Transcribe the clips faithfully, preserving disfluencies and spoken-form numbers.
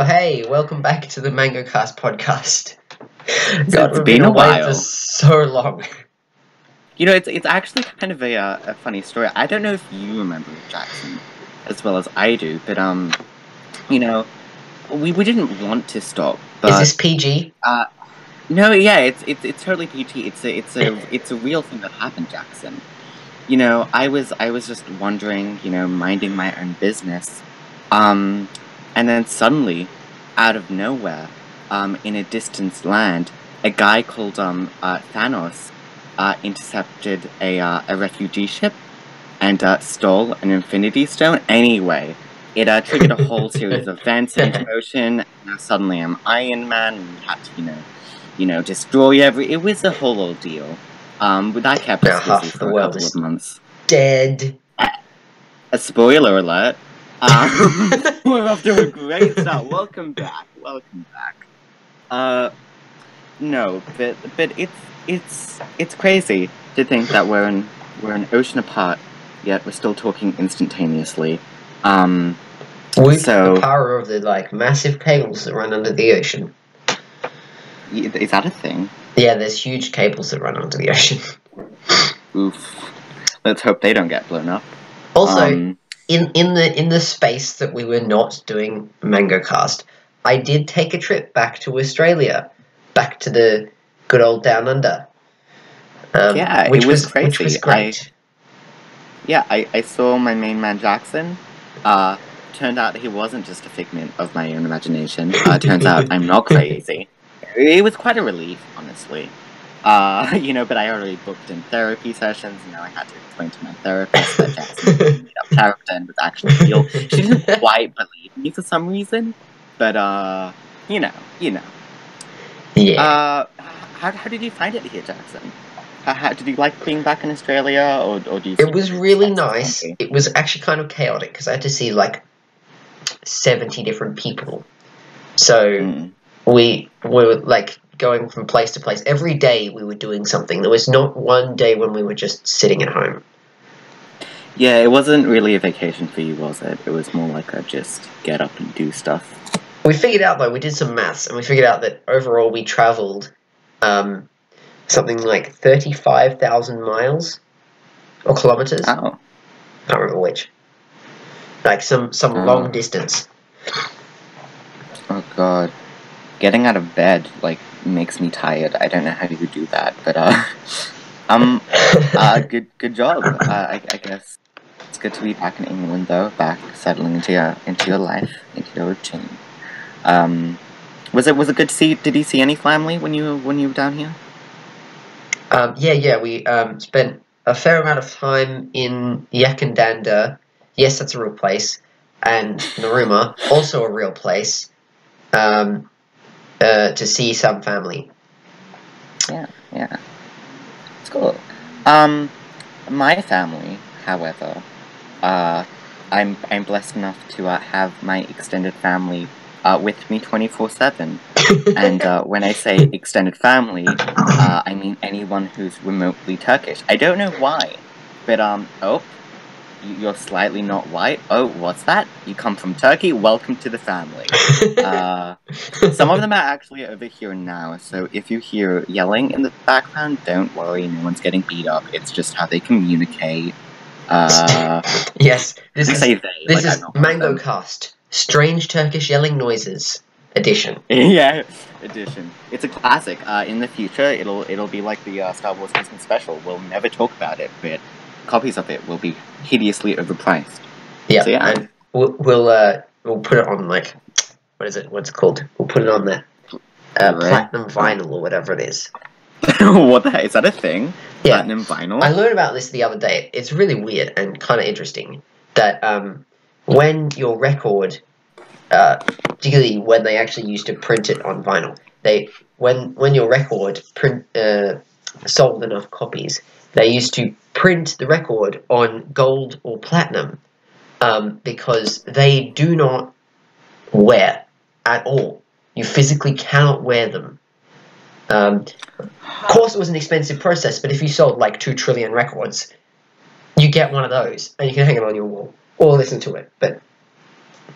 Oh, hey, welcome back to the MangoCast podcast. God, it's been a while. For so long. You know, it's it's actually kind of a uh, a funny story. I don't know if you remember Jackson as well as I do, but um, you know, we we didn't want to stop. But, is this P G? Uh, no, yeah, it's it's it's totally P G. It's a it's a it's a real thing that happened, Jackson. You know, I was I was just wandering, you know, minding my own business, um, and then suddenly, out of nowhere, um, in a distant land, a guy called um uh, Thanos. Uh, intercepted a, uh, a refugee ship and uh, stole an Infinity Stone. Anyway, it uh, triggered a whole series of events into motion. Now suddenly I'm Iron Man, and we had to, you know, you know, destroy every... It was a whole ordeal. Um, but that kept us busy for a couple of months. Dead. Uh, a spoiler alert. Um, we're off to a great start. Welcome back. Welcome back. Uh, no, but but it's... It's it's crazy to think that we're in we're an ocean apart, yet we're still talking instantaneously. Um, With so, the power of the like massive cables that run under the ocean. Is that a thing? Yeah, there's huge cables that run under the ocean. Oof. Let's hope they don't get blown up. Also, um, in in the in the space that we were not doing MangoCast, I did take a trip back to Australia, back to the good old Down Under. Um, yeah, which it was, was crazy. Which was great. I, yeah, I, I saw my main man Jackson. Uh, turned out he wasn't just a figment of my own imagination. Uh, turns out I'm not crazy. It was quite a relief, honestly. Uh, you know, but I already booked in therapy sessions. You know, I had to explain to my therapist that Jackson didn't meet up character and was actually real. She didn't quite believe me for some reason. But, uh, you know, you know. Yeah. Uh, How, how did you find it here, Jackson? How, how, did you like being back in Australia, or, or do you? It was really nice. Country? It was actually kind of chaotic because I had to see like seventy different people. So mm. we were like going from place to place. Every day we were doing something. There was not one day when we were just sitting at home. Yeah, it wasn't really a vacation for you, was it? It was more like a just get up and do stuff. We figured out though. We did some maths, and we figured out that overall we travelled. Um, something like thirty-five thousand miles or kilometers. Oh, I don't remember which. Like some some oh. long distance. Oh god, getting out of bed like makes me tired. I don't know how you do that, but uh, um, uh, good good job. Uh, I, I guess it's good to be back in England though, back settling into your into your life, into your routine. Um. Was it was it good to see? Did you see any family when you when you were down here? Um, yeah, yeah, we um, spent a fair amount of time in Yakandanda. Yes, that's a real place, and Naruma, also a real place, um, uh, to see some family. Yeah, yeah, it's cool. Um, my family, however, uh, I'm I'm blessed enough to uh, have my extended family. Uh, with me twenty-four seven, and uh, when I say extended family, uh, I mean anyone who's remotely Turkish. I don't know why, but um, oh, you're slightly not white. Oh, what's that? You come from Turkey? Welcome to the family. Uh, some of them are actually over here now, so if you hear yelling in the background, don't worry, no one's getting beat up. It's just how they communicate. Uh, yes, this is, say they, this like, is MangoCast. Strange Turkish Yelling Noises edition. Yeah, edition. It's a classic. Uh, in the future, it'll it'll be like the uh, Star Wars Christmas special. We'll never talk about it, but copies of it will be hideously overpriced. Yeah, so, yeah. And we'll we'll, uh, we'll put it on like what is it? What's it called? We'll put it on the uh, right. platinum vinyl or whatever it is. What the heck? Is that a thing? Yeah. Platinum vinyl. I learned about this the other day. It's really weird and kind of interesting that um. when your record, uh, particularly when they actually used to print it on vinyl, they when when your record print uh, sold enough copies, they used to print the record on gold or platinum, um, because they do not wear at all. You physically cannot wear them. Um, of course, it was an expensive process, but if you sold like two trillion records, you get one of those and you can hang it on your wall. Or listen to it, but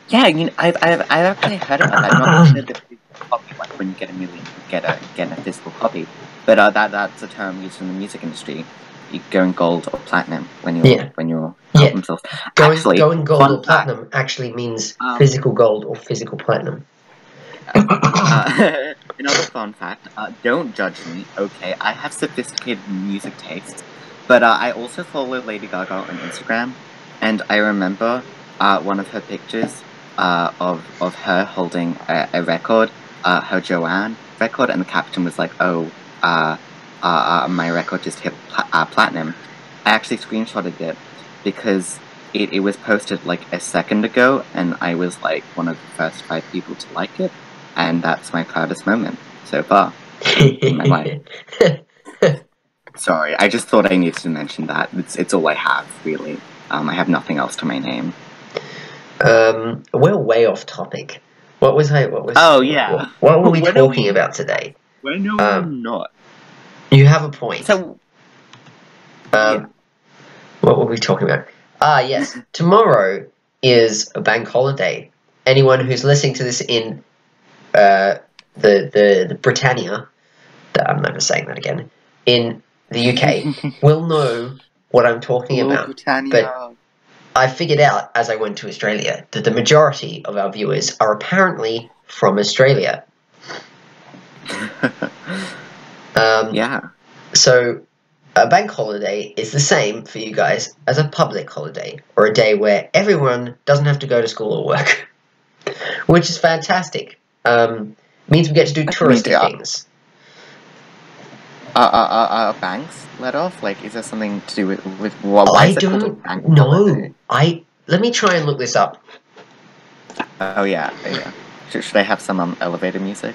Yeah, you know, I've I've I've actually heard about that. I'm not sure that you copy, like when you get a million, you get a get a physical copy. But uh, that that's a term used in the music industry. You go in gold or platinum when you're yeah. when you're yeah. album sales. Going, actually, going gold or platinum fact, actually means um, physical gold or physical platinum. Uh, another fun fact, uh, don't judge me, okay, I have sophisticated music tastes, but uh, I also follow Lady Gaga on Instagram, and I remember uh, one of her pictures uh, of, of her holding a, a record, uh, her Joanne record, and the caption was like, oh, uh, uh, uh, my record just hit pl uh, platinum. I actually screenshotted it, because it, it was posted like a second ago, and I was like one of the first five people to like it. And that's my proudest moment so far in my life. Sorry, I just thought I needed to mention that. It's, it's all I have, really. Um, I have nothing else to my name. Um, we're way off topic. What was I? What was? Oh yeah. What, what were we when talking we, about today? Well, no, um, not. You have a point. So, um, yeah. What were we talking about? Ah, yes. Tomorrow is a bank holiday. Anyone who's listening to this in Uh, the, the the Britannia, I'm never saying that again, in the U K, will know what I'm talking Ooh, about. Britannia. But I figured out as I went to Australia that the majority of our viewers are apparently from Australia. um, yeah. So a bank holiday is the same for you guys as a public holiday, or a day where everyone doesn't have to go to school or work, which is fantastic. Um, means we get to do touristy things. Are, are, are, are banks let off? Like, is there something to do with, with what? Why I is don't it called a bank know. Holiday? I let me try and look this up. Oh yeah, yeah. Should, should I have some um, elevator music?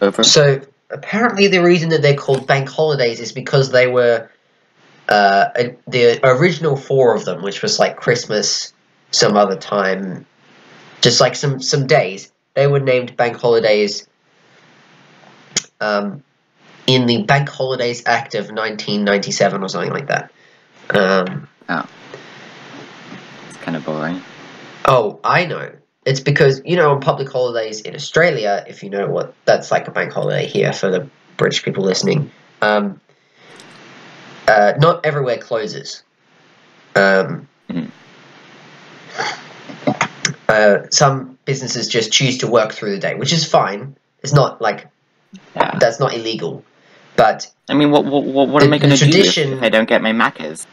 Over. So, apparently the reason that they're called bank holidays is because they were uh, a, the original four of them, which was like Christmas, some other time, just like some, some days, they were named bank holidays um, in the Bank Holidays Act of nineteen ninety-seven or something like that. Um, oh. It's kind of boring. Oh, I know. It's because, you know, on public holidays in Australia, if you know what that's like a bank holiday here for the British people listening, um, uh, not everywhere closes. Um, mm. uh, some businesses just choose to work through the day, which is fine. It's not like yeah. that's not illegal. But I mean, what what what the, am I going to do if I don't get my Maccas?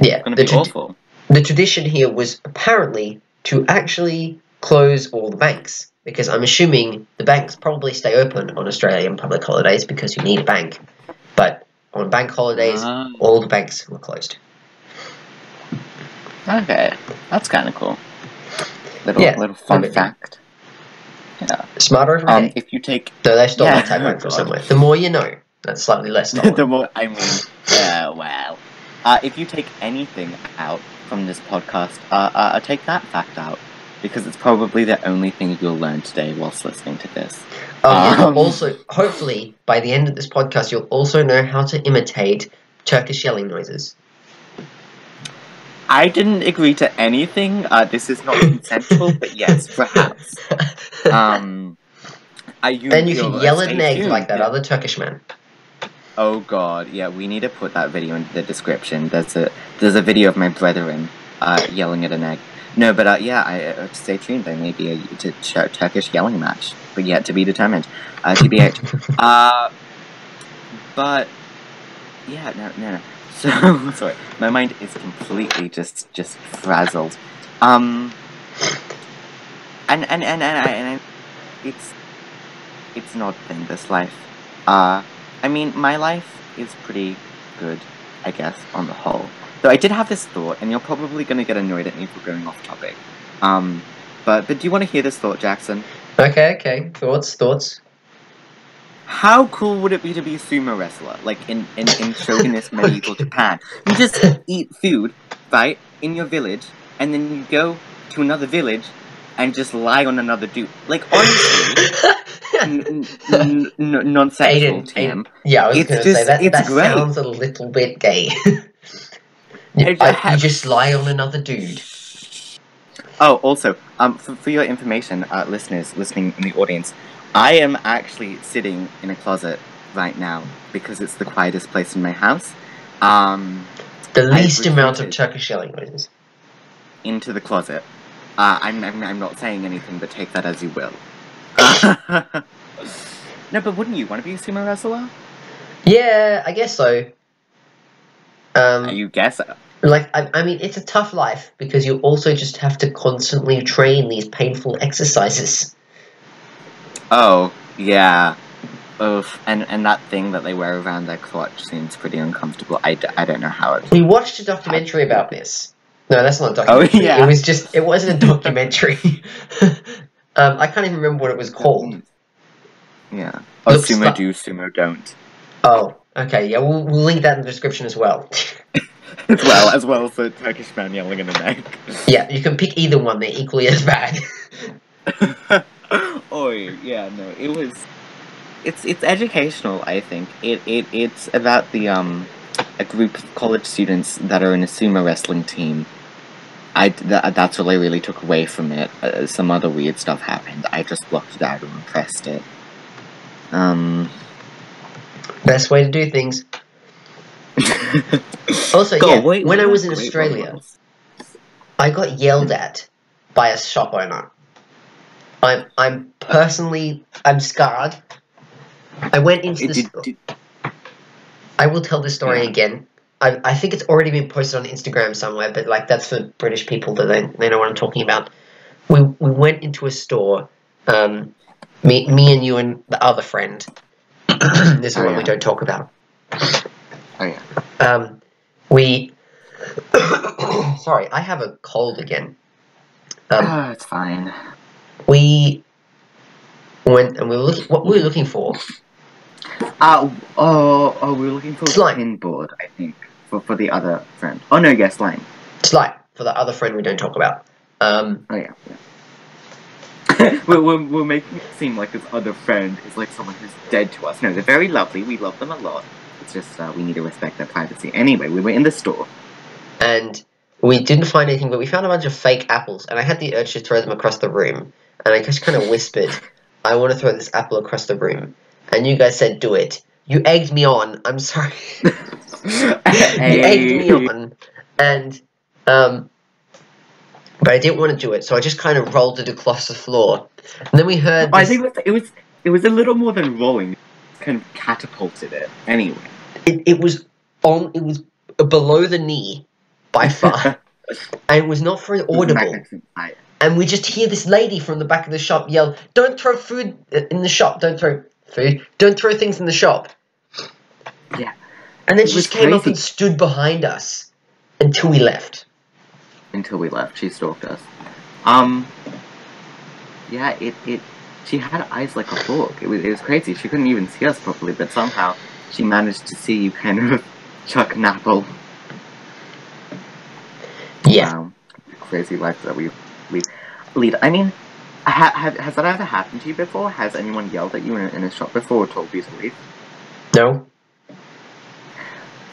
Yeah, it's going to be awful. The tradition here was apparently to actually close all the banks, because I'm assuming the banks probably stay open on Australian public holidays because you need a bank, but on bank holidays uh, all the banks were closed. Okay, that's kind of cool. Little yeah, little fun fact. Yeah. Smarter every um, day. If you take though they stole yeah, my tagline oh from somewhere. The more you know. That's slightly less stolen. The more I mean, uh, well, uh, if you take anything out from this podcast, uh, uh, take that fact out, because it's probably the only thing you'll learn today whilst listening to this. Oh, um, yeah, also, hopefully, by the end of this podcast, you'll also know how to imitate Turkish yelling noises. I didn't agree to anything. Uh, this is not consensual, but yes, perhaps. Um, you then you can yell at Meg like that other Turkish man. Oh god, yeah, we need to put that video into the description. There's a there's a video of my brethren uh, yelling at an egg. No, but uh, yeah, I, uh, stay tuned. There may be a, a, a Turkish yelling match, but yet to be determined. Uh, T B H. uh, but yeah, no, no, no. So sorry, my mind is completely just just frazzled. Um, and and and and, and, I, and I, it's it's an odd thing, this life. Uh. I mean, my life is pretty good, I guess, on the whole. Though I did have this thought, and you're probably going to get annoyed at me for going off topic. Um, but but do you want to hear this thought, Jackson? Okay, okay. Thoughts, thoughts. How cool would it be to be a sumo wrestler, like in, in, in Shogunist medieval okay. Japan? You just eat food, right, in your village, and then you go to another village and just lie on another dude. Like, honestly, n- n- n- non-sexual term. Yeah, I was going to say, that, that sounds a little bit gay. you, I, you just lie on another dude. Oh, also, um, for, for your information, uh, listeners listening in the audience, I am actually sitting in a closet right now because it's the quietest place in my house. Um, the least amount of turkey shelling noises. Into the closet. Uh, I'm, I'm I'm not saying anything, but take that as you will. No, but wouldn't you want to be a sumo wrestler? Yeah, I guess so. Um, you guess so. Like, I, I mean, it's a tough life because you also just have to constantly train these painful exercises. Oh, yeah. Oof. And and that thing that they wear around their crotch seems pretty uncomfortable. I, d- I don't know how it... We watched a documentary about this. No, that's not a documentary. Oh, yeah. It was just... It wasn't a documentary. um, I can't even remember what it was called. Yeah. Oh, Looks sumo stu- do, sumo don't. Oh, okay. Yeah, we'll, we'll link that in the description as well. as well. As well as the Turkish man yelling in the neck. Yeah, you can pick either one. They're equally as bad. Oh yeah, no, it was. It's it's educational. I think it, it it's about the um a group of college students that are in a sumo wrestling team. I th- that's what I really took away from it. Uh, some other weird stuff happened. I just blocked it out and repressed it. Um, best way to do things. also, God, yeah, wait, when I was in Australia, ones. I got yelled at by a shop owner. I'm I'm personally I'm scarred. I went into the sto- I will tell this story yeah. again. I I think it's already been posted on Instagram somewhere, but like that's for British people that they they know what I'm talking about. We we went into a store, um, me me and you and the other friend. This is oh, one yeah. we don't talk about. Oh yeah. Um, we. Sorry, I have a cold again. Um, oh, it's fine. We went and we were looking. What were we looking for? Uh, oh, oh, we were looking for slime. Pin board, I think, for for the other friend. Oh no, yeah, slime. Slime for the other friend we don't talk about. Um, oh yeah. yeah. we're, we're we're making it seem like this other friend is like someone who's dead to us. No, they're very lovely. We love them a lot. It's just uh, we need to respect their privacy. Anyway, we were in the store, and we didn't find anything, but we found a bunch of fake apples, and I had the urge to throw them across the room. And I just kind of whispered, I want to throw this apple across the room. And you guys said, do it. You egged me on. I'm sorry. you egged me on. And, um, but I didn't want to do it, so I just kind of rolled it across the floor. And then we heard this... I think it was, it was, it was a little more than rolling. Kind of catapulted it. Anyway. It, it was on, it was below the knee, by far. And it was not very audible. And we just hear this lady from the back of the shop yell, don't throw food in the shop, don't throw food, don't throw things in the shop. Yeah. And then it she just came crazy. up and stood behind us until we left. Until we left. She stalked us. Um, yeah, it, it, she had eyes like a hawk. It was, it was crazy. She couldn't even see us properly, but somehow she managed to see you kind of chuck an apple. Yeah. Wow. The crazy life that we... Lead. I mean, ha- ha- has that ever happened to you before? Has anyone yelled at you in a, in a shop before or told you to leave? No.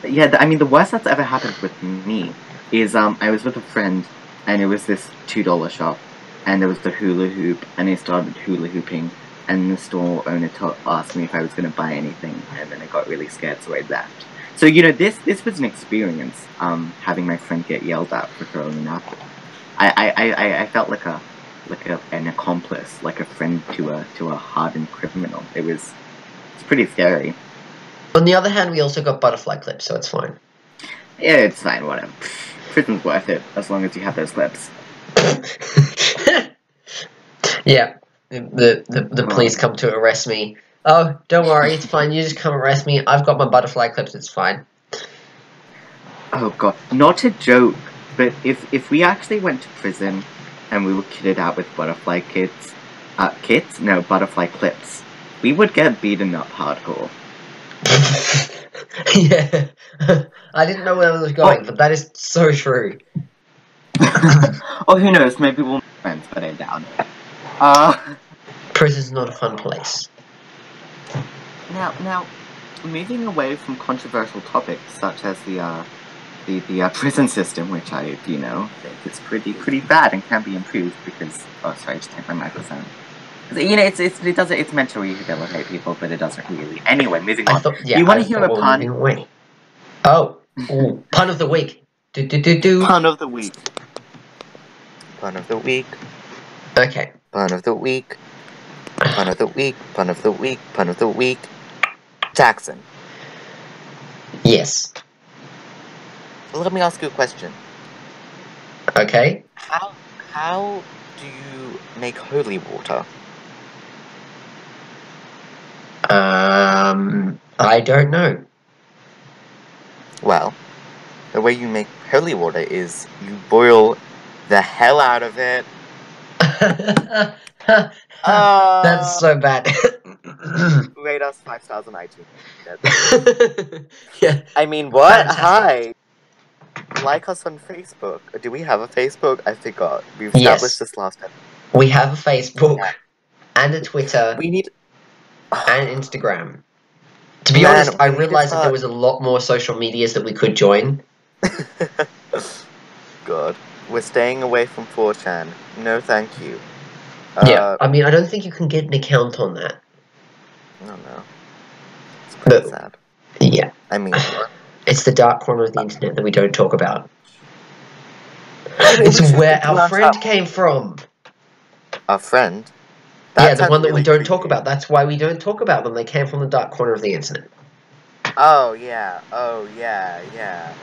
Yeah, th- I mean, the worst that's ever happened with me is um, I was with a friend, and it was this two dollar shop, and there was the hula hoop, and they started hula hooping, and the store owner t- asked me if I was going to buy anything, and then I got really scared, so I left. So, you know, this this was an experience, um, having my friend get yelled at for throwing an apple. I, I, I felt like a like a, an accomplice, like a friend to a to a hardened criminal. It was it's pretty scary. On the other hand, we also got butterfly clips, so it's fine. Yeah, it's fine, whatever. Prison's worth it, as long as you have those clips. yeah. The the, the police come to arrest me. Oh, don't worry, it's fine, you just come arrest me. I've got my butterfly clips, it's fine. Oh god. Not a joke. But if, if we actually went to prison, and we were kitted out with butterfly kits. Uh, kits? No, butterfly clips. We would get beaten up hardcore. Yeah. I didn't know where I was going, oh. but that is so true. Or who knows, maybe we'll make friends, but I doubt it. Uh, Prison's not a fun place. Now, now, moving away from controversial topics such as the, uh, the, the uh, prison system, which I, you know, think is pretty, pretty bad and can be improved because, oh, sorry, I just hit my microphone. You know, it's, it's, it doesn't, it's meant to rehabilitate people, but it doesn't really. Anyway, moving on. I thought, yeah, you want to hear a pun? Wait. Oh, ooh, pun of the week. Do, do, do, do. Pun of the week. Pun of the week. Okay. Pun of the week. Pun of the week. Pun of the week. Pun of the week. Jackson. Yes. Let me ask you a question. Okay. How how do you make holy water? Um, I don't know. Well, the way you make holy water is you boil the hell out of it. uh, That's so bad. Rate us five stars on iTunes. Yeah. I mean, what? Hi. Like us on Facebook. Do we have a Facebook? I forgot. We've established yes. this last time. We have a Facebook yeah. and a Twitter. We need and Instagram. To be Man, honest, I realized that there was a lot more social medias that we could join. God. We're staying away from four chan. No, thank you. Uh, yeah, I mean, I don't think you can get an account on that. I don't know. It's pretty but, sad. Yeah. I mean, it's the dark corner of the internet that we don't talk about. It's where our friend came from. Our friend? That yeah, the one that really we don't creepy. talk about. That's why we don't talk about them. They came from the dark corner of the internet. Oh, yeah. Oh, yeah, yeah.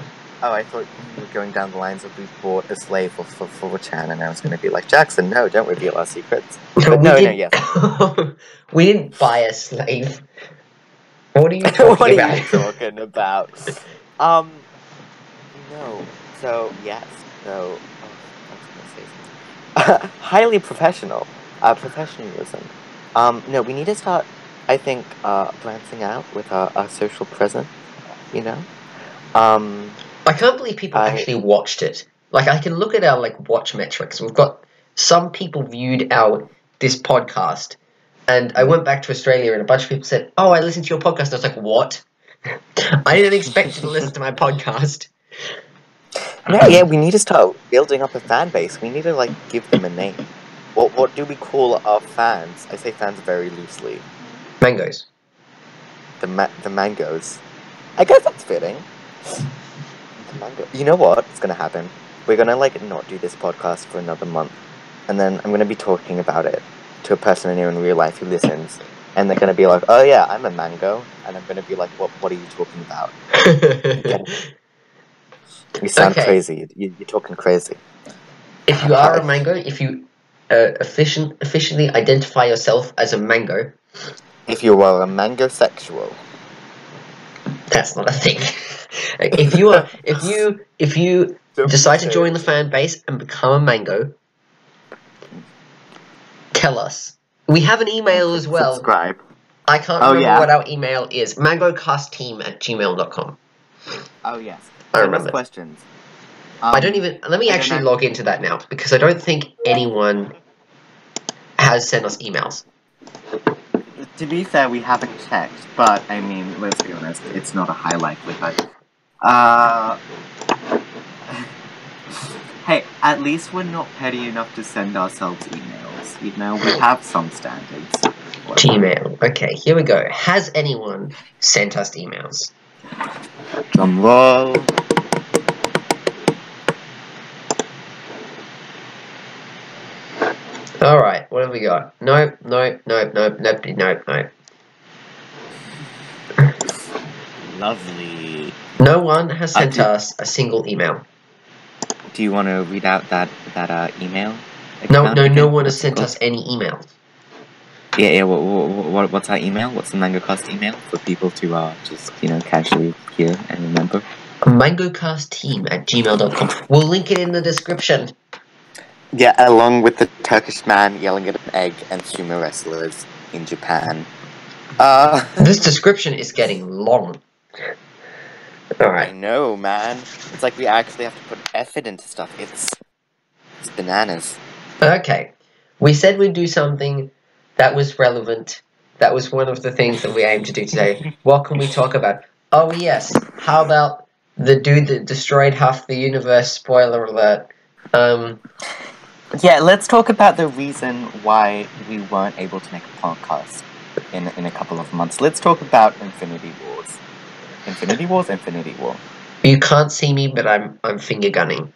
Oh, I thought you were going down the lines of we bought a slave for four chan, and I was going to be like, Jackson, no, don't reveal our secrets. But no, no, yes. We didn't buy a slave. What are you talking what about? What are you talking about? um, no. So, yes. So, I was going to say something. Highly professional. Uh, professionalism. Um, no, we need to start, I think, uh, glancing out with our, our social presence, you know? Um... I can't believe people I, actually watched it. Like, I can look at our, like, watch metrics. We've got some people viewed our, this podcast. And I went back to Australia and a bunch of people said, oh, I listened to your podcast. And I was like, what? I didn't expect you to listen to my podcast. No, yeah, we need to start building up a fan base. We need to, like, give them a name. What what do we call our fans? I say fans very loosely. Mangoes. The ma the mangoes. I guess that's fitting. Mango. You know what's gonna happen? We're gonna like not do this podcast for another month, and then I'm gonna be talking about it to a person I know in real life who listens, and they're gonna be like, "Oh yeah, I'm a mango," and I'm gonna be like, "What? What are you talking about?" You sound okay. crazy. You, you're talking crazy. If you are a mango, if you uh, efficient, efficiently identify yourself as a mango, if you are a mango sexual. That's not a thing. If you are, if you, if you Don't decide to join the fan base and become a mango, tell us. We have an email as well. Subscribe. I can't oh, remember yeah. what our email is. mangocastteam at gmail dot com. Oh yes. I remember. Questions. Um, I don't even. Let me actually log into that now because I don't think anyone has sent us emails. To be fair, we haven't checked, but, I mean, let's be honest, it's not a high likelihood. Uh... Hey, at least we're not petty enough to send ourselves emails, you know? We have some standards. Gmail. Okay, here we go. Has anyone sent us emails? Drum roll. Alright, what have we got? Nope, nope, nope, nope, nope, nope, nope. Lovely. No one has sent uh, us a single email. Do you want to read out that, that uh, email? No, no, no one has sent us any email. Yeah, yeah, what, what, what, what's our email? What's the MangoCast email for people to uh, just, you know, casually hear and remember? MangoCastTeam at gmail dot com. We'll link it in the description. Yeah, along with the Turkish man yelling at an egg and sumo wrestlers in Japan. Uh, this description is getting long. Alright. I know, man. It's like we actually have to put effort into stuff. It's, it's bananas. Okay. We said we'd do something that was relevant. That was one of the things that we aimed to do today. What can we talk about? Oh, yes. How about the dude that destroyed half the universe? Spoiler alert. Um... Yeah, let's talk about the reason why we weren't able to make a podcast in, in a couple of months. Let's talk about Infinity Wars. Infinity Wars, Infinity War. You can't see me, but I'm I'm finger gunning.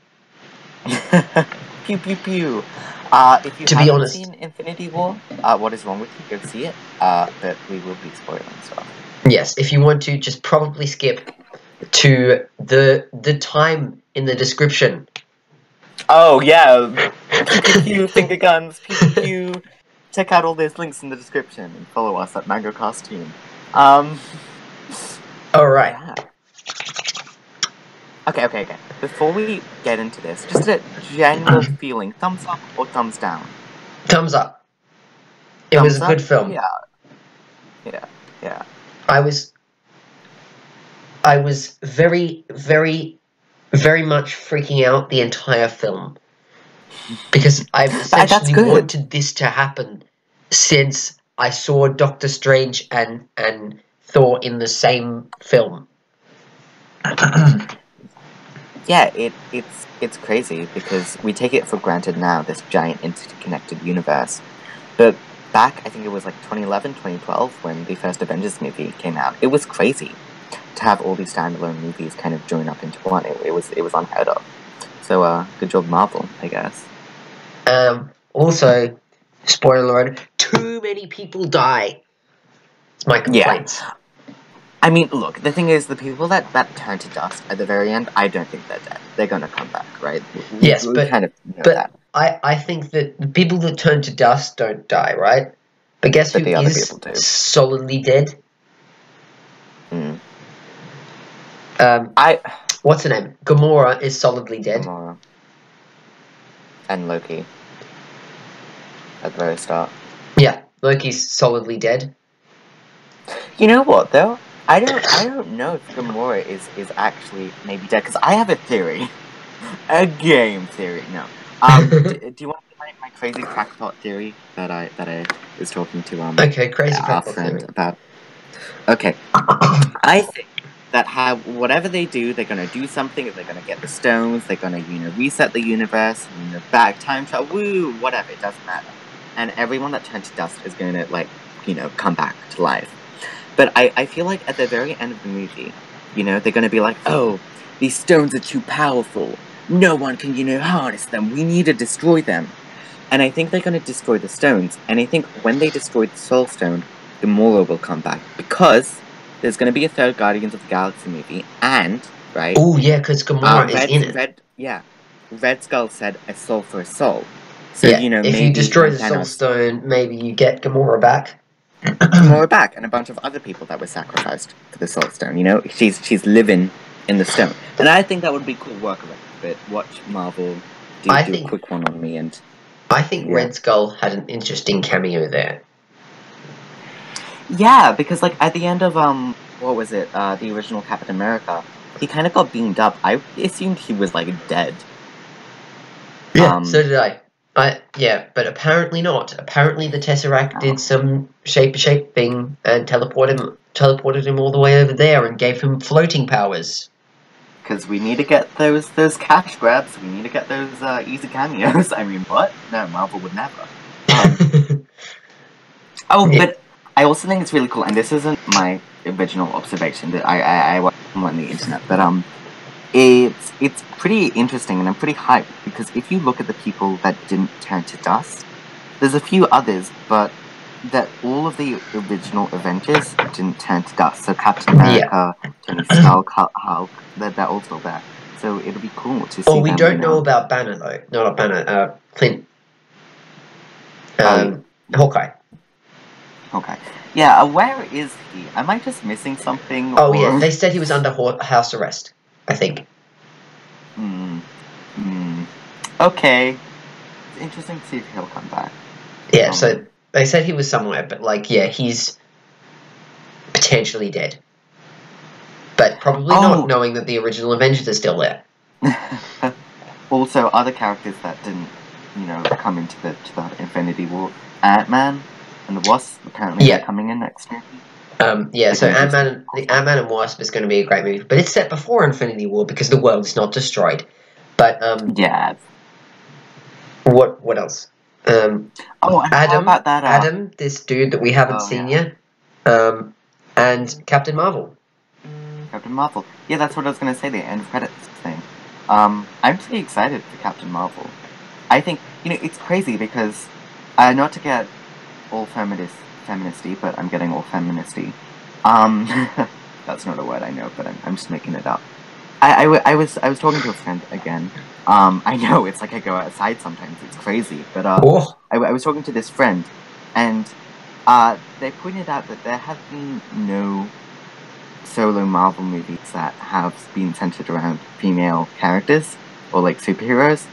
Pew, pew, pew. Uh, if you to haven't be honest, seen Infinity War, uh, what is wrong with you? Go see it. Uh, but we will be spoiling stuff. Yes, if you want to, just probably skip to the the time in the description. Oh, yeah. Pew, pew, finger guns. Pew, pew. Check out all those links in the description and follow us at MangoCast team. Um... Alright. Yeah. Okay, okay, okay. Before we get into this, just a general feeling. Thumbs up or thumbs down? Thumbs up. It thumbs was a up? Good film. Yeah. Yeah, yeah. I was... I was very, very, very much freaking out the entire film. Because I've essentially wanted this to happen since I saw Doctor Strange and... and Thor in the same film. Yeah, it it's it's crazy because we take it for granted now, this giant interconnected universe. But back, I think it was like twenty eleven, twenty twelve, when the first Avengers movie came out, it was crazy to have all these standalone movies kind of join up into one. It, it was it was unheard of. So, uh, good job, Marvel, I guess. Um. Also, spoiler alert: too many people die. It's my complaint. Yeah. I mean, look, the thing is, the people that, that turn to dust at the very end, I don't think they're dead. They're going to come back, right? Yes, we, but, we kind of know but that. I, I think that the people that turn to dust don't die, right? But guess but who is solidly dead? Mm. Um, I. What's her name? Gamora is solidly dead. Gamora. And Loki. At the very start. Yeah, Loki's solidly dead. You know what, though? I don't, I don't know if Gamora is, is actually maybe dead, because I have a theory. A game theory, no. Um, do, do you want to hear my crazy crackpot theory that I that I was talking to um okay, crazy uh, our friend theory. About? Okay. I think that how, whatever they do, they're going to do something, they're going to get the stones, they're going to, you know, reset the universe, you know, back time travel, woo, whatever, it doesn't matter. And everyone that turned to dust is going to, like, you know, come back to life. But I, I feel like at the very end of the movie, you know, they're going to be like, oh, these stones are too powerful. No one can, you know, harness them. We need to destroy them. And I think they're going to destroy the stones. And I think when they destroy the Soul Stone, Gamora will come back. Because there's going to be a third Guardians of the Galaxy movie. And, right? Oh, yeah, because Gamora uh, is Red, in it. Red, yeah. Red Skull said a soul for a soul. So, yeah, you know, if maybe you destroy the Soul Stone, maybe you get Gamora back. Gamora back, and a bunch of other people that were sacrificed for the Soul Stone, you know? She's she's living in the stone. And I think that would be cool work of it, but watch Marvel do, I do think, a quick one on me and... I think yeah. Red Skull had an interesting cameo there. Yeah, because, like, at the end of, um, what was it, uh, the original Captain America, he kind of got beamed up. I assumed he was, like, dead. Yeah, um, so did I. I, yeah, but apparently not. Apparently the Tesseract oh. did some shape-shape thing and teleported him, teleported him all the way over there and gave him floating powers. Because we need to get those those cash grabs. We need to get those uh, easy cameos. I mean, what? No, Marvel would never. Um, oh, yeah. But I also think it's really cool, and this isn't my original observation that I I, I watched on the internet, but um. It's it's pretty interesting, and I'm pretty hyped, because if you look at the people that didn't turn to dust, there's a few others, but that all of the original Avengers didn't turn to dust. So Captain America, yeah. Tony Stark, Hulk, they're, they're all still there. So it'll be cool to see. Well, we them don't know now. About Banner, though. No, not Banner, uh, Clint. Um, um, Hawkeye. Hawkeye. Yeah, uh, where is he? Am I just missing something? Oh, or... yeah, they said he was under house arrest. I think. Hmm. Mm. Okay. interesting to see if he'll come back. Yeah, um, so they said he was somewhere, but, like, yeah, he's potentially dead. But probably oh. not, knowing that the original Avengers are still there. Also, other characters that didn't, you know, come into the, to the Infinity War. Ant-Man and the Wasp, apparently, yeah. they're coming in next year. Um, yeah, so Ant-Man, the Ant-Man and Wasp is going to be a great movie, but it's set before Infinity War because the world's not destroyed. But um, yeah, what what else? Um, oh, and Adam, how about that, uh, Adam, this dude that we haven't oh, seen yeah. yet, um, and Captain Marvel. Captain Marvel, yeah, that's what I was going to say. The end credits thing. Um, I'm pretty excited for Captain Marvel. I think you know it's crazy because uh, not to get all feminist. feministy, but I'm getting all feministy. Um, that's not a word I know, but I'm, I'm just making it up. I, I, w I was I was talking to a friend again. Um, I know, it's like I go outside sometimes, it's crazy, but uh, oh. I, I was talking to this friend, and uh, they pointed out that there have been no solo Marvel movies that have been centered around female characters, or like superheroes.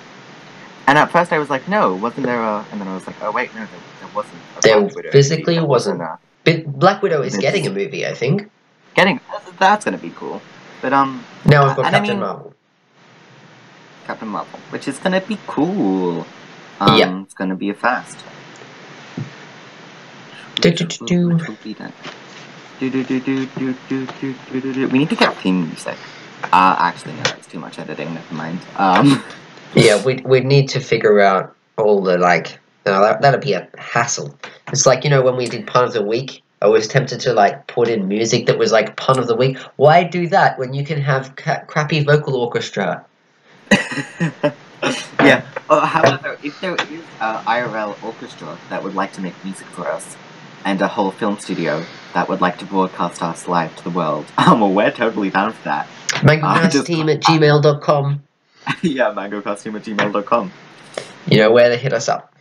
And at first I was like, no, wasn't there a... And then I was like, oh wait, no, there, there wasn't a There Black Widow physically movie. wasn't. But Black Widow is getting a movie, I think. Getting... That's gonna be cool. But, um... Now we've got Captain I mean, Marvel. Captain Marvel. Which is gonna be cool. Um, yeah. It's gonna be a fast. Do do do do. Which will be that. Do do do do do do do do do. We need to get theme music. Uh, actually, no, it's too much editing, never mind. Um... Yeah, we we need to figure out all the, like, no, that, that'd be a hassle. It's like, you know, when we did Pun of the Week, I was tempted to, like, put in music that was, like, Pun of the Week. Why do that when you can have ca crappy vocal orchestra? Yeah. Uh, however, if there is an I R L orchestra that would like to make music for us, and a whole film studio that would like to broadcast us live to the world, um, well, we're totally down for that. MangoCast team at gmail dot com. Yeah, mango costume at gmail dot com. You know where to hit us up.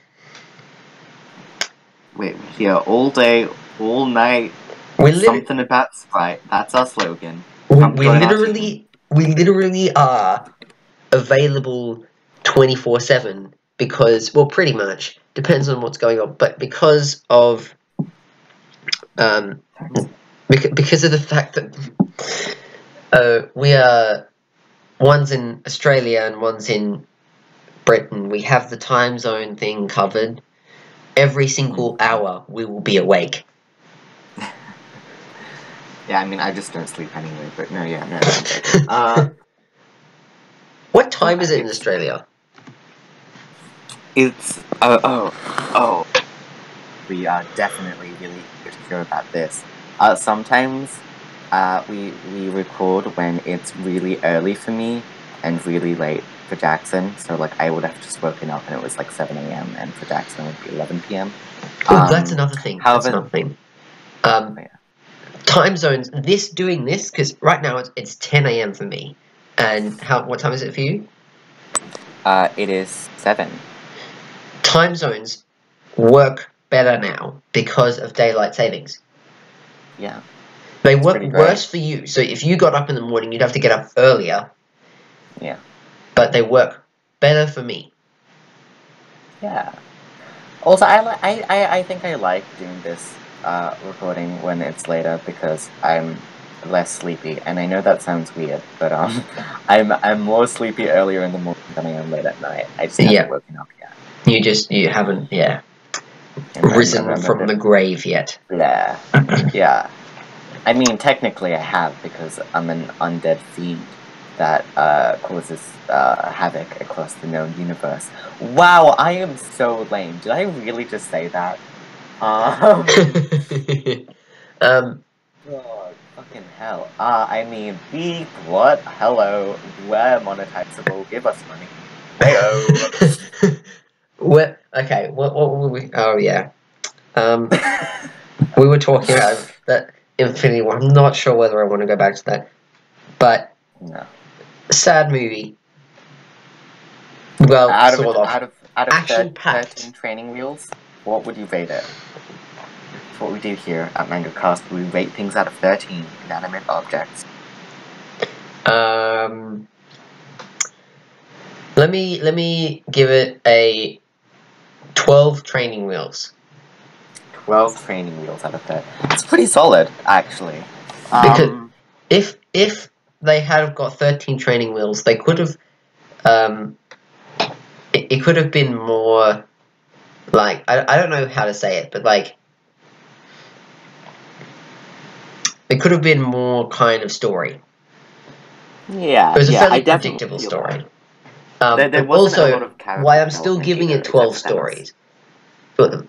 We're here all day, all night. We're Something about Sprite. That's our slogan. We, we literally, we literally are available twenty-four seven because, well, pretty much depends on what's going on, but because of, um, because of the fact that uh, we are. One's in Australia and one's in Britain. We have the time zone thing covered. Every single hour, we will be awake. Yeah, I mean, I just don't sleep anyway, but no, yeah, no. no. uh, what time is it in Australia? It's, uh, oh, oh. We are definitely really good to hear about this. Uh, sometimes... Uh, we, we record when it's really early for me and really late for Jackson. So, like, I would have just woken up and it was, like, seven A M and for Jackson it would be eleven P M. Oh, um, that's another thing. However, that's another thing. Um, oh, yeah. Time zones, this, doing this, because right now it's, it's ten A M for me. And how? What time is it for you? Uh, it is seven. Time zones work better now because of daylight savings. Yeah. They work worse for you, so if you got up in the morning, you'd have to get up earlier. Yeah. But they work better for me. Yeah. Also, I li I, I I think I like doing this uh, recording when it's later because I'm less sleepy, and I know that sounds weird, but um, I'm I'm more sleepy earlier in the morning than I am late at night. I just haven't yeah. woken up yet. You just you haven't yeah risen from the grave yet. Yeah. Yeah. I mean, technically I have, because I'm an undead fiend that uh, causes uh, havoc across the known universe. Wow, I am so lame. Did I really just say that? Um... um oh, fucking hell. Uh, I mean, beep, what? Hello, we're monetizable, give us money. Heyo. What? Okay, what, what were we... Oh, yeah. Um, we were talking about that... Infinity War. I'm not sure whether I want to go back to that, but no. Sad movie. Well, out of sort of, out of, out of action-packed training wheels. What would you rate it? That's what we do here at MangoCast. We rate things out of thirteen inanimate objects. Um, let me let me give it a twelve training wheels. twelve training wheels out of that. It's pretty solid, actually. Um, because if if they had got thirteen training wheels, they could have. Um, it, it could have been more. Like I I don't know how to say it, but like. It could have been more kind of story. Yeah, it was a yeah, fairly predictable story. Um, there, there but also, why I'm still giving it twelve stories, twelve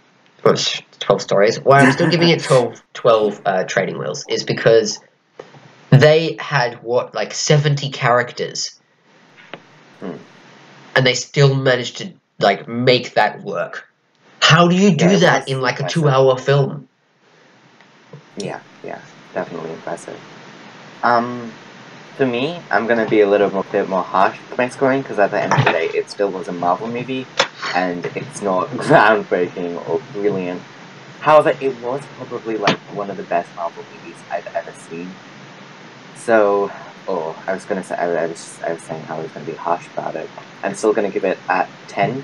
stories. Why I'm still giving it twelve, twelve uh, training wheels is because they had what like seventy characters, hmm. and they still managed to like make that work. How do you do yeah, that in like a two-hour film? Yeah, yeah, definitely impressive. Um. For me, I'm going to be a little more, bit more harsh with my scoring, because at the end of the day, it still was a Marvel movie, and it's not groundbreaking or brilliant. However, it was probably, like, one of the best Marvel movies I've ever seen. So, oh, I was going to say, I was, just, I was saying how I was going to be harsh about it. I'm still going to give it at ten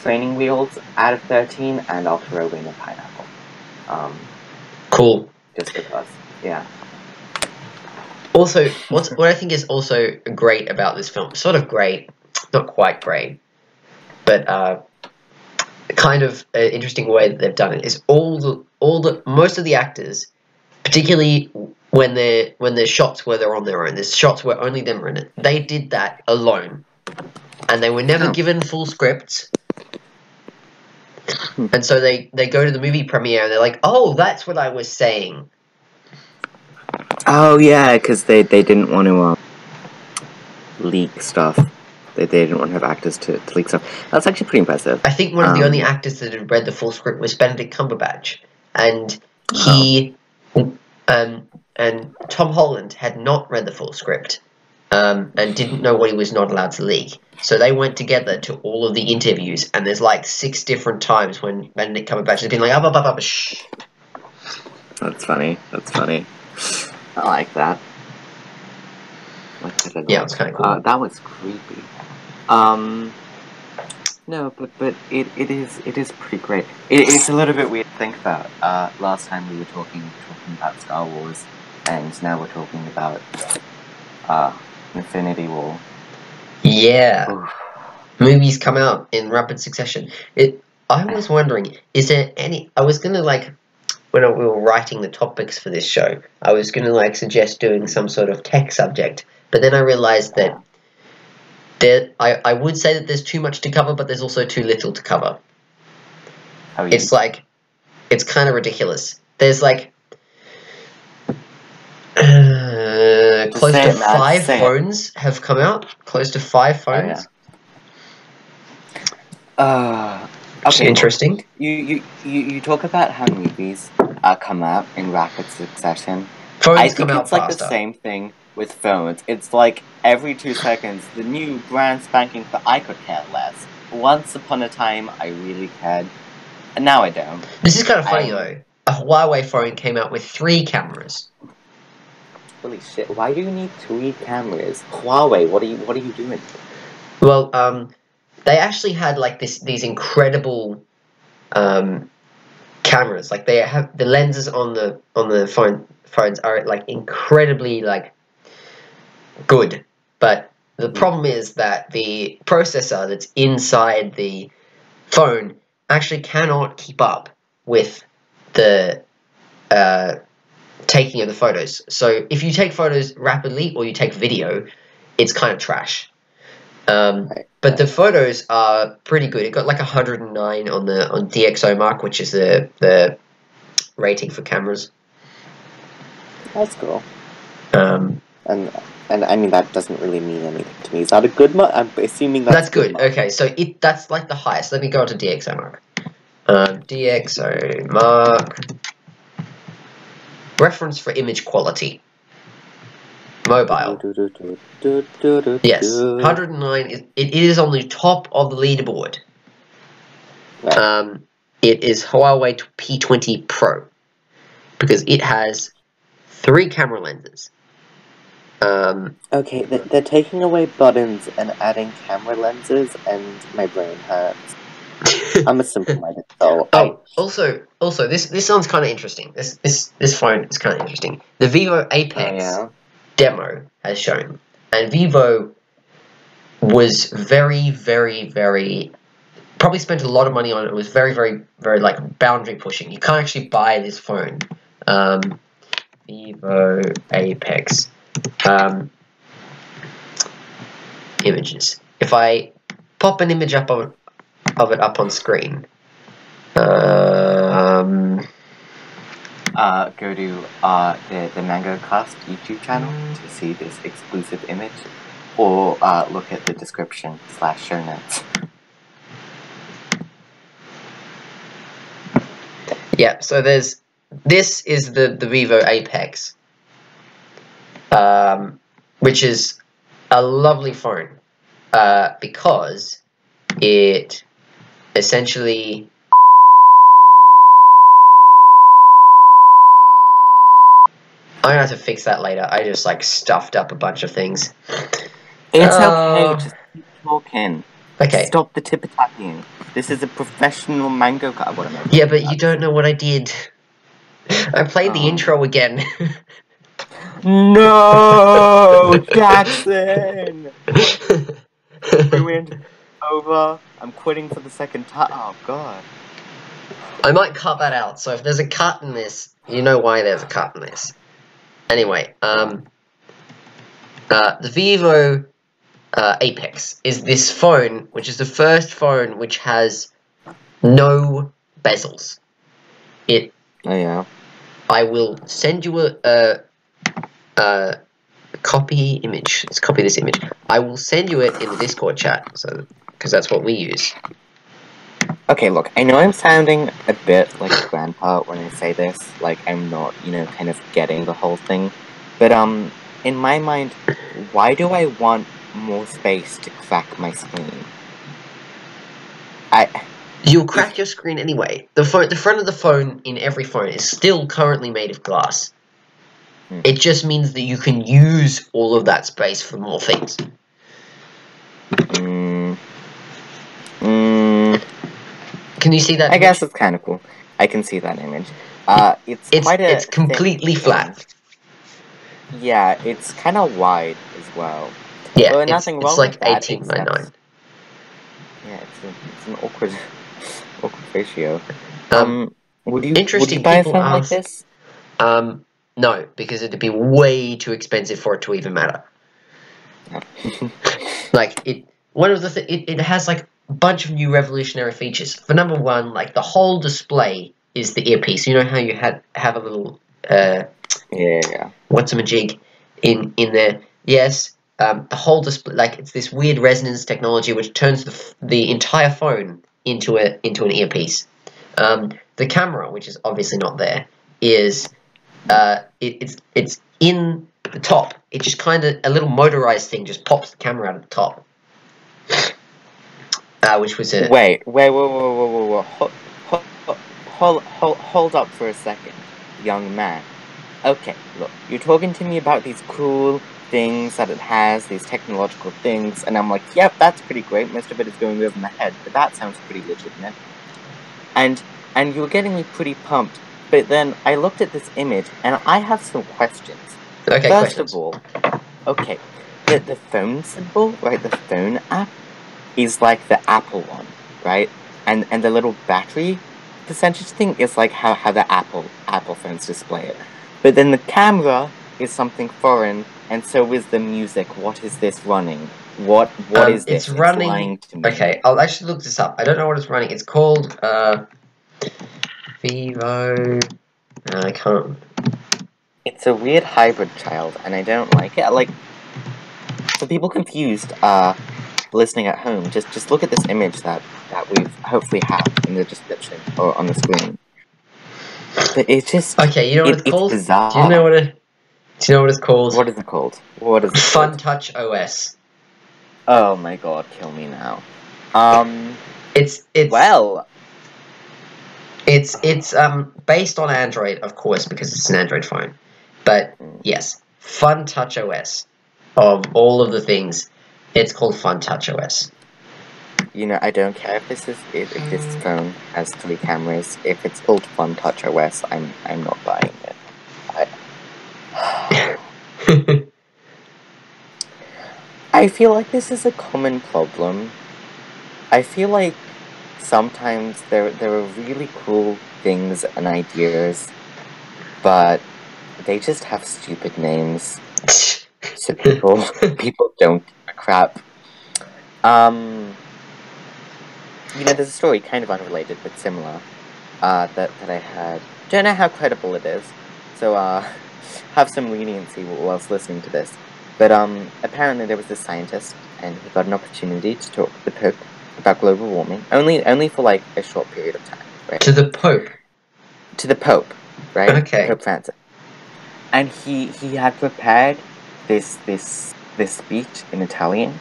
training wheels out of thirteen, and I'll throw in a pineapple. Um, cool. Just because, yeah. Also, what's, what I think is also great about this film, sort of great, not quite great, but uh, kind of an interesting way that they've done it is all the all the most of the actors, particularly when they're when there's shots where they're on their own, there's shots where only them are in it. They did that alone, and they were never oh. given full scripts. And so they they go to the movie premiere and they're like, oh, that's what I was saying. Oh yeah, because they, they didn't want to um, leak stuff. They, they didn't want to have actors to, to leak stuff. That's actually pretty impressive. I think one of um, the only actors that had read the full script was Benedict Cumberbatch, and he oh. um and Tom Holland had not read the full script, um and didn't know what he was not allowed to leak. So they went together to all of the interviews, and there's like six different times when Benedict Cumberbatch has been like, up up up up shh. That's funny. That's funny. I like that. Like, yeah, it's kind of cool. Uh, that was creepy. Um, no, but but it, it is it is pretty great. It, it's a little bit weird to think about. Uh, last time we were talking talking about Star Wars, and now we're talking about uh, Infinity War. Yeah, oof. Movies come out in rapid succession. It. I was wondering, is there any? I was gonna like. When we were writing the topics for this show, I was going to like suggest doing some sort of tech subject, but then I realized that there, I, I would say that there's too much to cover, but there's also too little to cover. How are you? It's like, it's kind of ridiculous. There's like uh, close to five phones have come out, close to five phones. Oh, yeah. uh, okay, interesting. You, you, you, you talk about how movies Uh, come out in rapid succession. Phones I think it's like faster. The same thing with phones. It's like every two seconds, the new brand spanking for I could care less. Once upon a time, I really cared, and now I don't. This is kind of funny um, though. A Huawei phone came out with three cameras. Holy shit! Why do you need three cameras? Huawei, what are you? What are you doing? Well, um, they actually had like this these incredible, um. cameras, like they have the lenses on the on the phone phones are like incredibly like good, but the problem is that the processor that's inside the phone actually cannot keep up with the uh, taking of the photos. So if you take photos rapidly or you take video, it's kind of trash. Um, but the photos are pretty good. It got like one hundred nine on the on DxOMark, which is the the rating for cameras. That's cool. Um, and and I mean that doesn't really mean anything to me. Is that a good mark? I'm assuming that's, that's good. Good. Okay, so it that's like the highest. Let me go on to DxOMark. Um, DxOMark reference for image quality. Mobile. Yes, one hundred nine is, it is on the top of the leaderboard. Right. Um, it is Huawei P twenty Pro because it has three camera lenses. Um, okay, they're, they're taking away buttons and adding camera lenses, and my brain hurts. I'm a simple-minded soul. Oh, I... also, also, this this sounds kind of interesting. This this this phone is kind of interesting. The Vivo Apex oh, yeah. demo has shown, and Vivo was very, very, very probably spent a lot of money on it. It was very, very, very like boundary pushing. You can't actually buy this phone. Um, Vivo Apex um, images. If I pop an image up on of it up on screen. Uh, um, uh, go to uh, the, the MangoCast YouTube channel to see this exclusive image, or uh, look at the description slash show notes. Yeah, so there's, this is the, the Vivo Apex, um, which is a lovely phone, uh, because it essentially I'm gonna have to fix that later. I just like stuffed up a bunch of things. It's uh, okay, just keep talking. Okay. Stop the tipper tapping. This is a professional mango guy. What am I yeah, but about? You don't know what I did. I played um. the intro again. No, Jackson. Ruined. Over. I'm quitting for the second time. Oh, God. I might cut that out, so if there's a cut in this, you know why there's a cut in this. Anyway, um, uh, the Vivo uh, Apex is this phone, which is the first phone which has no bezels. It... Oh, yeah. I will send you a, a, a copy image. Let's copy this image. I will send you it in the Discord chat, so... because that's what we use. Okay, look, I know I'm sounding a bit like a grandpa when I say this, like I'm not, you know, kind of getting the whole thing, but um, in my mind, why do I want more space to crack my screen? I... You'll crack your screen anyway. The phone, the front of the phone in every phone is still currently made of glass. Hmm. It just means that you can use all of that space for more things. Mm. Mm. Can you see that? I image? guess it's kind of cool. I can see that image. Uh, it's it's, quite a it's completely flat. Yeah, it's kind of wide as well. Yeah, so it's, nothing wrong it's like eighteen by nine. Yeah, it's, a, it's an awkward, awkward ratio. Um, um, would you would you buy a phone ask, like this? Um, no, because it'd be way too expensive for it to even matter. Like it, one of the th it, it has like a bunch of new revolutionary features. For number one, like the whole display is the earpiece. You know how you had have a little uh, yeah, what's a majig in in there? Yes, um, the whole display, like it's this weird resonance technology which turns the f the entire phone into a into an earpiece. Um, the camera, which is obviously not there, is uh, it, it's it's in. The top, it just kind of a little motorized thing just pops the camera out of the top, uh, which was a wait, wait, whoa, whoa, whoa, whoa, whoa, hold, hold, hold, hold up for a second, young man. Okay, look, you're talking to me about these cool things that it has, these technological things, and I'm like, yep, that's pretty great. Most of it is going over my head, but that sounds pretty legitimate. And and you were getting me pretty pumped, but then I looked at this image and I have some questions. Okay, First questions. of all, okay, the, the phone symbol, right, the phone app is like the Apple one, right? And and the little battery percentage thing is like how, how the Apple Apple phones display it. But then the camera is something foreign, and so is the music. What is this running? What What um, is this? It's running... It's lying to me. Okay, I'll actually look this up. I don't know what it's running. It's called, uh... Vivo... No, I can't... It's a weird hybrid child, and I don't like it. Like, for people confused, uh, listening at home, just just look at this image that that we hopefully have in the description or on the screen. But it's just okay. You know what it, it's called? It's bizarre. Do you know what it? Do you know what it's called? What is it called? What is it called? Fun Touch O S. Oh my God! Kill me now. Um, it's it's well. It's it's um based on Android, of course, because it's an Android phone. But yes, Fun Touch O S. Of all of the things, it's called Fun Touch O S. you know, I don't care if this is if, if this phone has three cameras. If it's called Fun Touch O S, I'm I'm not buying it. I, I feel like this is a common problem. I feel like sometimes there there are really cool things and ideas, but they just have stupid names, so people people don't give a crap. Um, you know, there's a story, kind of unrelated but similar, uh, that that I had. Don't know how credible it is, so uh, have some leniency whilst listening to this. But um, apparently there was this scientist, and he got an opportunity to talk to the Pope about global warming, only only for like a short period of time. Right? To the Pope. To the Pope, right? Okay. Pope Francis. And he he had prepared this this this speech in Italian.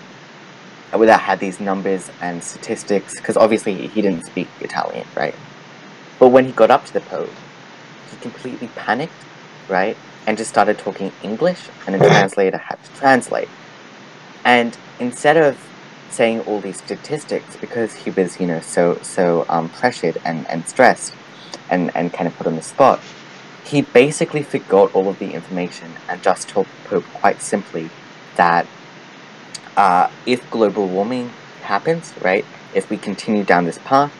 That had these numbers and statistics, because obviously he didn't speak Italian, right? But when he got up to the Pope, he completely panicked, right? And just started talking English, and a translator had to translate. And instead of saying all these statistics, because he was, you know, so so um, pressured and, and stressed, and, and kind of put on the spot, he basically forgot all of the information and just told the Pope quite simply that Uh, if global warming happens, right, if we continue down this path,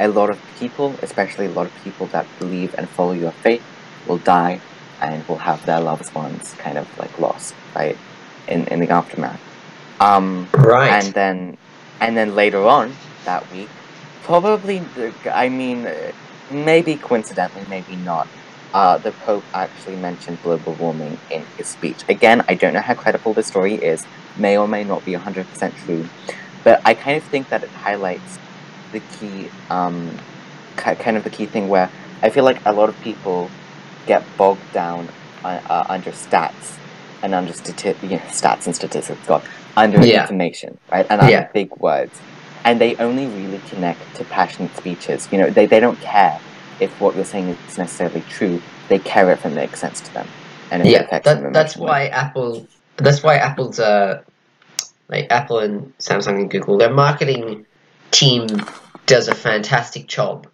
a lot of people, especially a lot of people that believe and follow your faith, will die and will have their loved ones kind of, like, lost, right, in, in the aftermath. Um, right. And then, and then later on that week, probably, I mean, maybe coincidentally, maybe not, uh, the Pope actually mentioned global warming in his speech. Again, I don't know how credible the story is, may or may not be one hundred percent true, but I kind of think that it highlights the key, um, kind of the key thing where I feel like a lot of people get bogged down uh, under stats and under stati you know, stats and statistics, God, under yeah. information, right, and under yeah. big words, and they only really connect to passionate speeches. You know, they, they don't care if what you're saying is necessarily true, they care if it makes sense to them. And yeah, that, them that's why Apple... That's why Apple's, uh, like Apple and Samsung and Google, their marketing team does a fantastic job,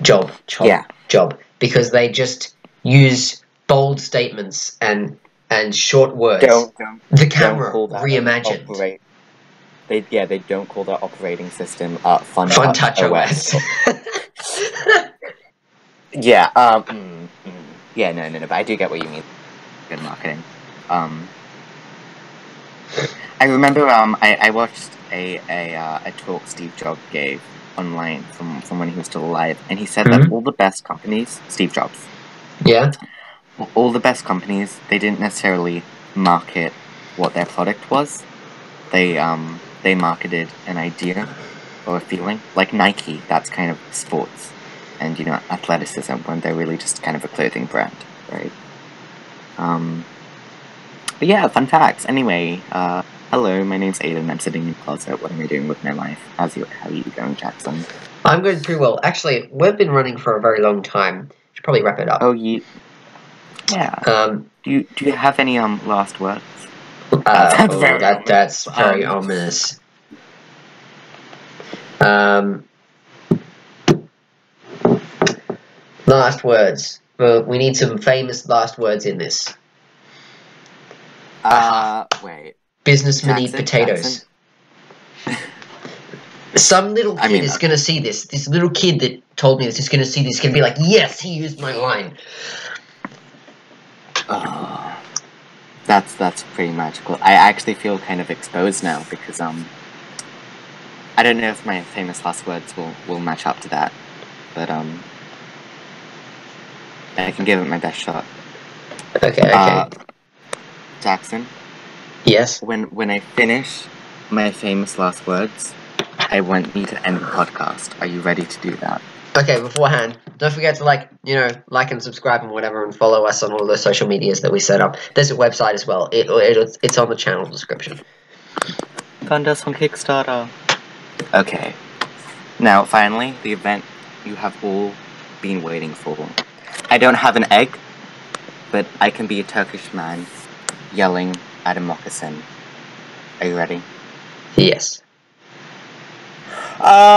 job, job, yeah. job, because they just use bold statements and and short words. Don't, don't, the camera don't call that reimagined. Operate, they yeah, they don't call their operating system uh, Fun, Fun Touch, Touch O S. O S. yeah, um, mm, mm, yeah, no, no, no, but I do get what you mean. Good marketing. Um. I remember um, I, I watched a a, uh, a talk Steve Jobs gave online from, from when he was still alive, and he said mm-hmm. that all the best companies, Steve Jobs, yeah, all the best companies, they didn't necessarily market what their product was. They um they marketed an idea or a feeling, like Nike. That's kind of sports, and you know athleticism when they're really just kind of a clothing brand, right? Um. But yeah, fun facts. Anyway, uh, hello, my name's Aiden. I'm sitting in the closet. What am I doing with my life? How's you, how are you going, Jackson? I'm going pretty well. Actually, we've been running for a very long time. Should probably wrap it up. Oh, you... Yeah. Um, do, you, do you have any um last words? Uh, that's oh, very that, that's very um, ominous. Um, last words. Well, we need some famous last words in this. Uh, wait. Businessmen eat potatoes. Some little kid I mean, is going to see this. This little kid that told me this is going to see this. Going to be like, yes, he used my line. Uh, that's that's pretty magical. I actually feel kind of exposed now because um, I don't know if my famous last words will will match up to that, but um, I can give it my best shot. Okay. Okay. Uh, Jackson. Yes. When when I finish my famous last words, I want you to end the podcast. Are you ready to do that? Okay, beforehand, don't forget to like, you know, like and subscribe and whatever, and follow us on all the social medias that we set up. There's a website as well. It, it it's on the channel description. Fund us on Kickstarter. Okay. Now, finally, the event you have all been waiting for. I don't have an egg, but I can be a Turkish man. Yelling at a moccasin. Are you ready? Yes. Uh,